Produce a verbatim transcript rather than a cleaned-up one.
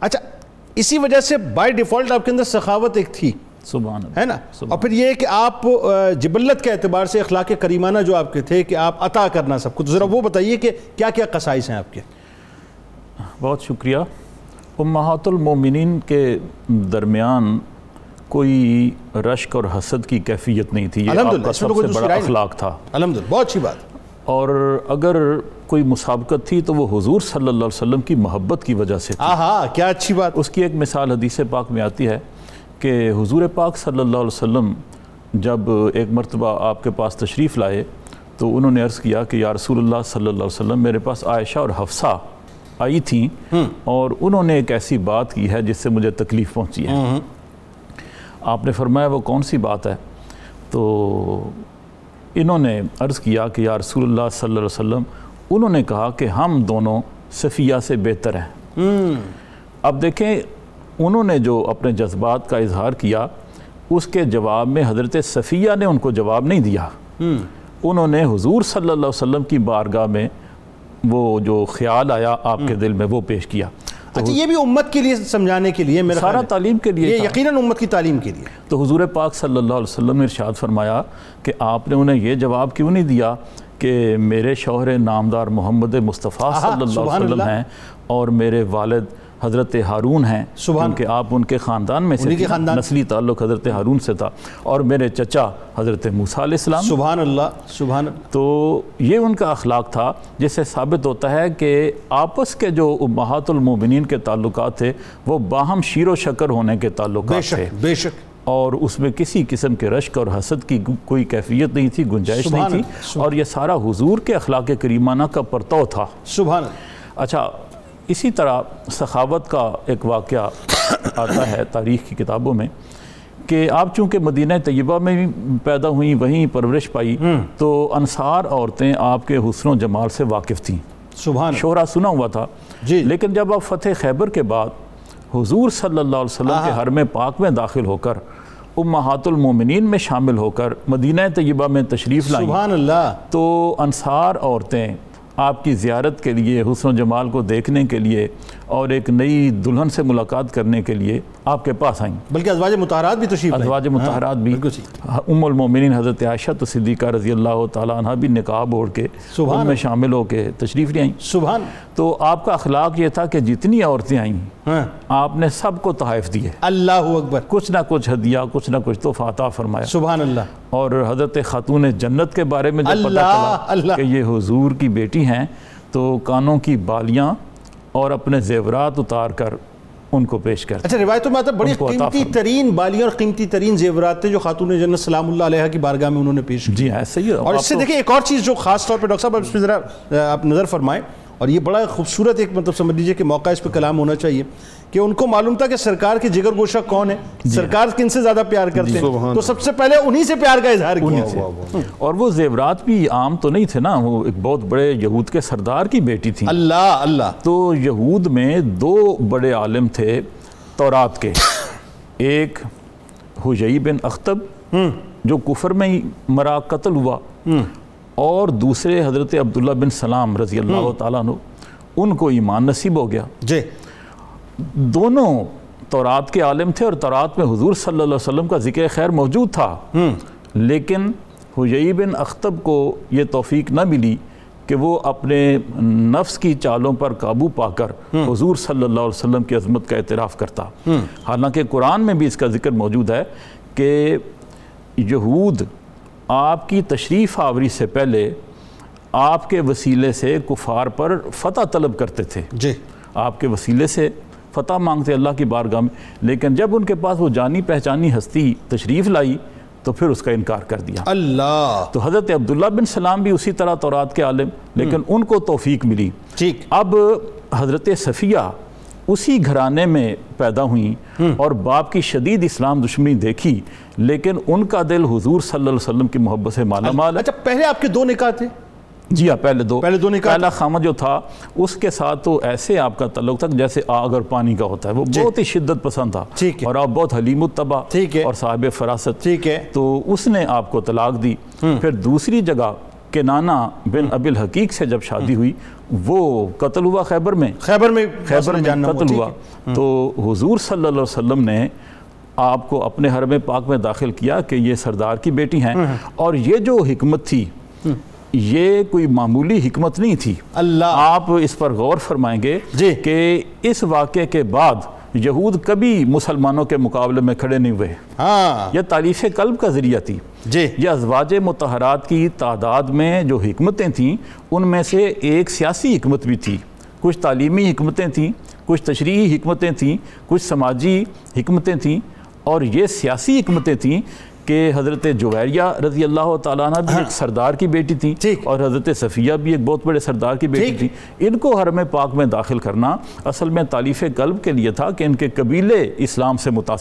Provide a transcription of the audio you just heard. اچھا اسی وجہ سے بائی ڈیفالٹ آپ کے اندر سخاوت ایک تھی سبحان ہے نا، اور پھر یہ کہ آپ جبلت کے اعتبار سے اخلاق کریمانہ جو آپ کے تھے کہ آپ عطا کرنا سب کو، ذرا وہ بتائیے کہ کیا کیا قصائص ہیں آپ کے؟ بہت شکریہ. امہات المومنین کے درمیان کوئی رشک اور حسد کی کیفیت نہیں تھی، یہ آپ کا سب سے بڑا اخلاق تھا. الحمدللہ، بہت اچھی بات. اور اگر کوئی مسابقت تھی تو وہ حضور صلی اللہ علیہ وسلم کی محبت کی وجہ سے تھی. آہا، کیا اچھی بات. اس کی ایک مثال حدیث پاک میں آتی ہے کہ حضور پاک صلی اللہ علیہ وسلم جب ایک مرتبہ آپ کے پاس تشریف لائے تو انہوں نے عرض کیا کہ یا رسول اللہ صلی اللہ علیہ وسلم، میرے پاس عائشہ اور حفصہ آئی تھیں اور انہوں نے ایک ایسی بات کی ہے جس سے مجھے تکلیف پہنچی ہے. آپ نے فرمایا وہ کون سی بات ہے؟ تو انہوں نے عرض کیا کہ یا رسول اللہ صلی اللہ علیہ وسلم، انہوں نے کہا کہ ہم دونوں صفیہ سے بہتر ہیں. اب دیکھیں انہوں نے جو اپنے جذبات کا اظہار کیا اس کے جواب میں حضرت صفیہ نے ان کو جواب نہیں دیا، انہوں نے حضور صلی اللہ علیہ وسلم کی بارگاہ میں وہ جو خیال آیا آپ کے دل میں وہ پیش کیا. اچھا، یہ بھی امت کے لیے سمجھانے کے لیے، میرا سارا تعلیم کے لیے، یہ یقیناً امت کی تعلیم کے لیے. تو حضور پاک صلی اللہ علیہ وسلم نے ارشاد فرمایا کہ آپ نے انہیں یہ جواب کیوں نہیں دیا کہ میرے شوہر نامدار محمد مصطفیٰ صلی اللہ علیہ وسلم ہیں اور میرے والد حضرت ہارون ہیں، کیونکہ آپ ان کے خاندان میں سے، نسلی تعلق حضرت ہارون سے تھا، اور میرے چچا حضرت موسیٰ علیہ السلام. سبحان اللہ، سبحان اللہ. تو یہ ان کا اخلاق تھا جس سے ثابت ہوتا ہے کہ آپس کے جو امہات المومنین کے تعلقات تھے وہ باہم شیر و شکر ہونے کے تعلقات تھے. بے شک، بے شک. اور اس میں کسی قسم کے رشک اور حسد کی کوئی کیفیت نہیں تھی، گنجائش نہیں تھی. سبحان. اور یہ سارا حضور کے اخلاق کریمانہ کا پرتو تھا. سبحان. اچھا، اسی طرح سخاوت کا ایک واقعہ آتا ہے تاریخ کی کتابوں میں کہ آپ چونکہ مدینہ طیبہ میں پیدا ہوئیں، وہیں پرورش پائی، تو انصار عورتیں آپ کے حسن و جمال سے واقف تھیں. سبحان. شہرہ سنا ہوا تھا جی. لیکن جب آپ فتح خیبر کے بعد حضور صلی اللہ علیہ وسلم کے حرم پاک میں داخل ہو کر امہات المومنین میں شامل ہو کر مدینہ طیبہ میں تشریف لائیں، سبحان اللہ، تو انصار عورتیں آپ کی زیارت کے لیے، حسن و جمال کو دیکھنے کے لیے اور ایک نئی دلہن سے ملاقات کرنے کے لیے آپ کے پاس آئیں. بلکہ ازواج مطہرات بھی تشریف لائیں، ازواج مطہرات بھی. ام المومنین حضرت عائشہ تو صدیقہ رضی اللہ تعالیٰ عنہ بھی نقاب اوڑھ کے ان میں شامل ہو کے تشریف لے آئیں. سبحان. تو آپ کا اخلاق یہ تھا کہ جتنی عورتیں آئیں آپ نے سب کو تحائف دیے، اللہ اکبر، کچھ نہ کچھ ہدیہ، کچھ نہ کچھ تحفہ عطا فرمایا. سبحان اللہ. اور حضرت خاتون جنت کے بارے میں جب پتہ چلا کہ یہ حضور کی بیٹی ہیں تو کانوں کی بالیاں اور اپنے زیورات اتار کر ان کو پیش کرتے. اچھا، روایتوں میں آتا ہے بڑی قیمتی ترین بالیاں اور قیمتی ترین زیورات تھے جو خاتون جنت سلام اللہ علیہ کی بارگاہ میں انہوں نے پیش کی. جی ایسے ہی. اور اس سے دیکھیں ایک اور چیز جو خاص طور پہ ڈاکٹر صاحب آپ اس پہ ذرا آپ نظر فرمائیں، اور یہ بڑا خوبصورت ایک مطلب سمجھ لیجئے کہ موقع اس پہ کلام ہونا چاہیے کہ ان کو معلوم تھا کہ سرکار کے جگر گوشہ کون ہے، سرکار کن سے زیادہ پیار کرتے ہیں، تو سب سے پہلے انہی سے پیار کا اظہار کیا. اور وہ زیورات بھی عام تو نہیں تھے نا، وہ ایک بہت بڑے یہود کے سردار کی بیٹی تھی. اللہ اللہ. تو یہود میں دو بڑے عالم تھے تورات کے، ایک حجی بن اختب جو کفر میں ہی مرا قتل ہوا، اور دوسرے حضرت عبداللہ بن سلام رضی اللہ تعالیٰ عنہ، ان کو ایمان نصیب ہو گیا. جی. دونوں تورات کے عالم تھے اور تورات میں حضور صلی اللہ علیہ وسلم کا ذکر خیر موجود تھا، لیکن حجی بن اختب کو یہ توفیق نہ ملی کہ وہ اپنے نفس کی چالوں پر قابو پا کر حضور صلی اللہ علیہ وسلم کی عظمت کا اعتراف کرتا. حالانکہ قرآن میں بھی اس کا ذکر موجود ہے کہ یہود آپ کی تشریف آوری سے پہلے آپ کے وسیلے سے کفار پر فتح طلب کرتے تھے. جی. آپ کے وسیلے سے فتح مانگتے اللہ کی بارگاہ میں، لیکن جب ان کے پاس وہ جانی پہچانی ہستی تشریف لائی تو پھر اس کا انکار کر دیا. اللہ. تو حضرت عبداللہ بن سلام بھی اسی طرح تورات کے عالم، لیکن ان کو توفیق ملی. ٹھیک. اب حضرت صفیہ اسی گھرانے میں پیدا ہوئیں اور باپ کی شدید اسلام دشمنی دیکھی، لیکن ان کا دل حضور صلی اللہ علیہ وسلم کی محبت سے مالا مال. اچھا، پہلے آپ کے دو نکاح تھے؟ جی ہاں، پہلے دو پہلے دو نکاح. پہلا خامد جو تھا اس کے ساتھ تو ایسے آپ کا تعلق تھا جیسے آگ اور پانی کا ہوتا ہے، وہ بہت ہی شدت پسند تھا اور آپ بہت حلیم الطبع اور صاحب فراست، تو اس نے آپ کو طلاق دی. پھر دوسری جگہ کنانہ بن ابی الحقیق سے جب شادی ہوئی وہ قتل ہوا خیبر میں خیبر میں خیبر میں قتل ہوا تو حضور صلی اللہ علیہ وسلم نے آپ کو اپنے حرم پاک میں داخل کیا کہ یہ سردار کی بیٹی ہیں. اور یہ جو حکمت تھی یہ کوئی معمولی حکمت نہیں تھی. اللہ آپ اس پر غور فرمائیں گے کہ اس واقعے کے بعد یہود کبھی مسلمانوں کے مقابلے میں کھڑے نہیں ہوئے. یہ تالیف قلب کا ذریعہ تھی. یہ ازواج مطہرات کی تعداد میں جو حکمتیں تھیں ان میں سے ایک سیاسی حکمت بھی تھی, کچھ تعلیمی حکمتیں تھیں, کچھ تشریحی حکمتیں تھیں, کچھ سماجی حکمتیں تھیں, اور یہ سیاسی حکمتیں تھیں کہ حضرت جویریہ رضی اللہ تعالیٰ عنہ بھی ایک سردار کی بیٹی تھی اور حضرت صفیہ بھی ایک بہت بڑے سردار کی بیٹی تھی. ان کو حرم پاک میں داخل کرنا اصل میں تالیف قلب کے لیے تھا کہ ان کے قبیلے اسلام سے متاثر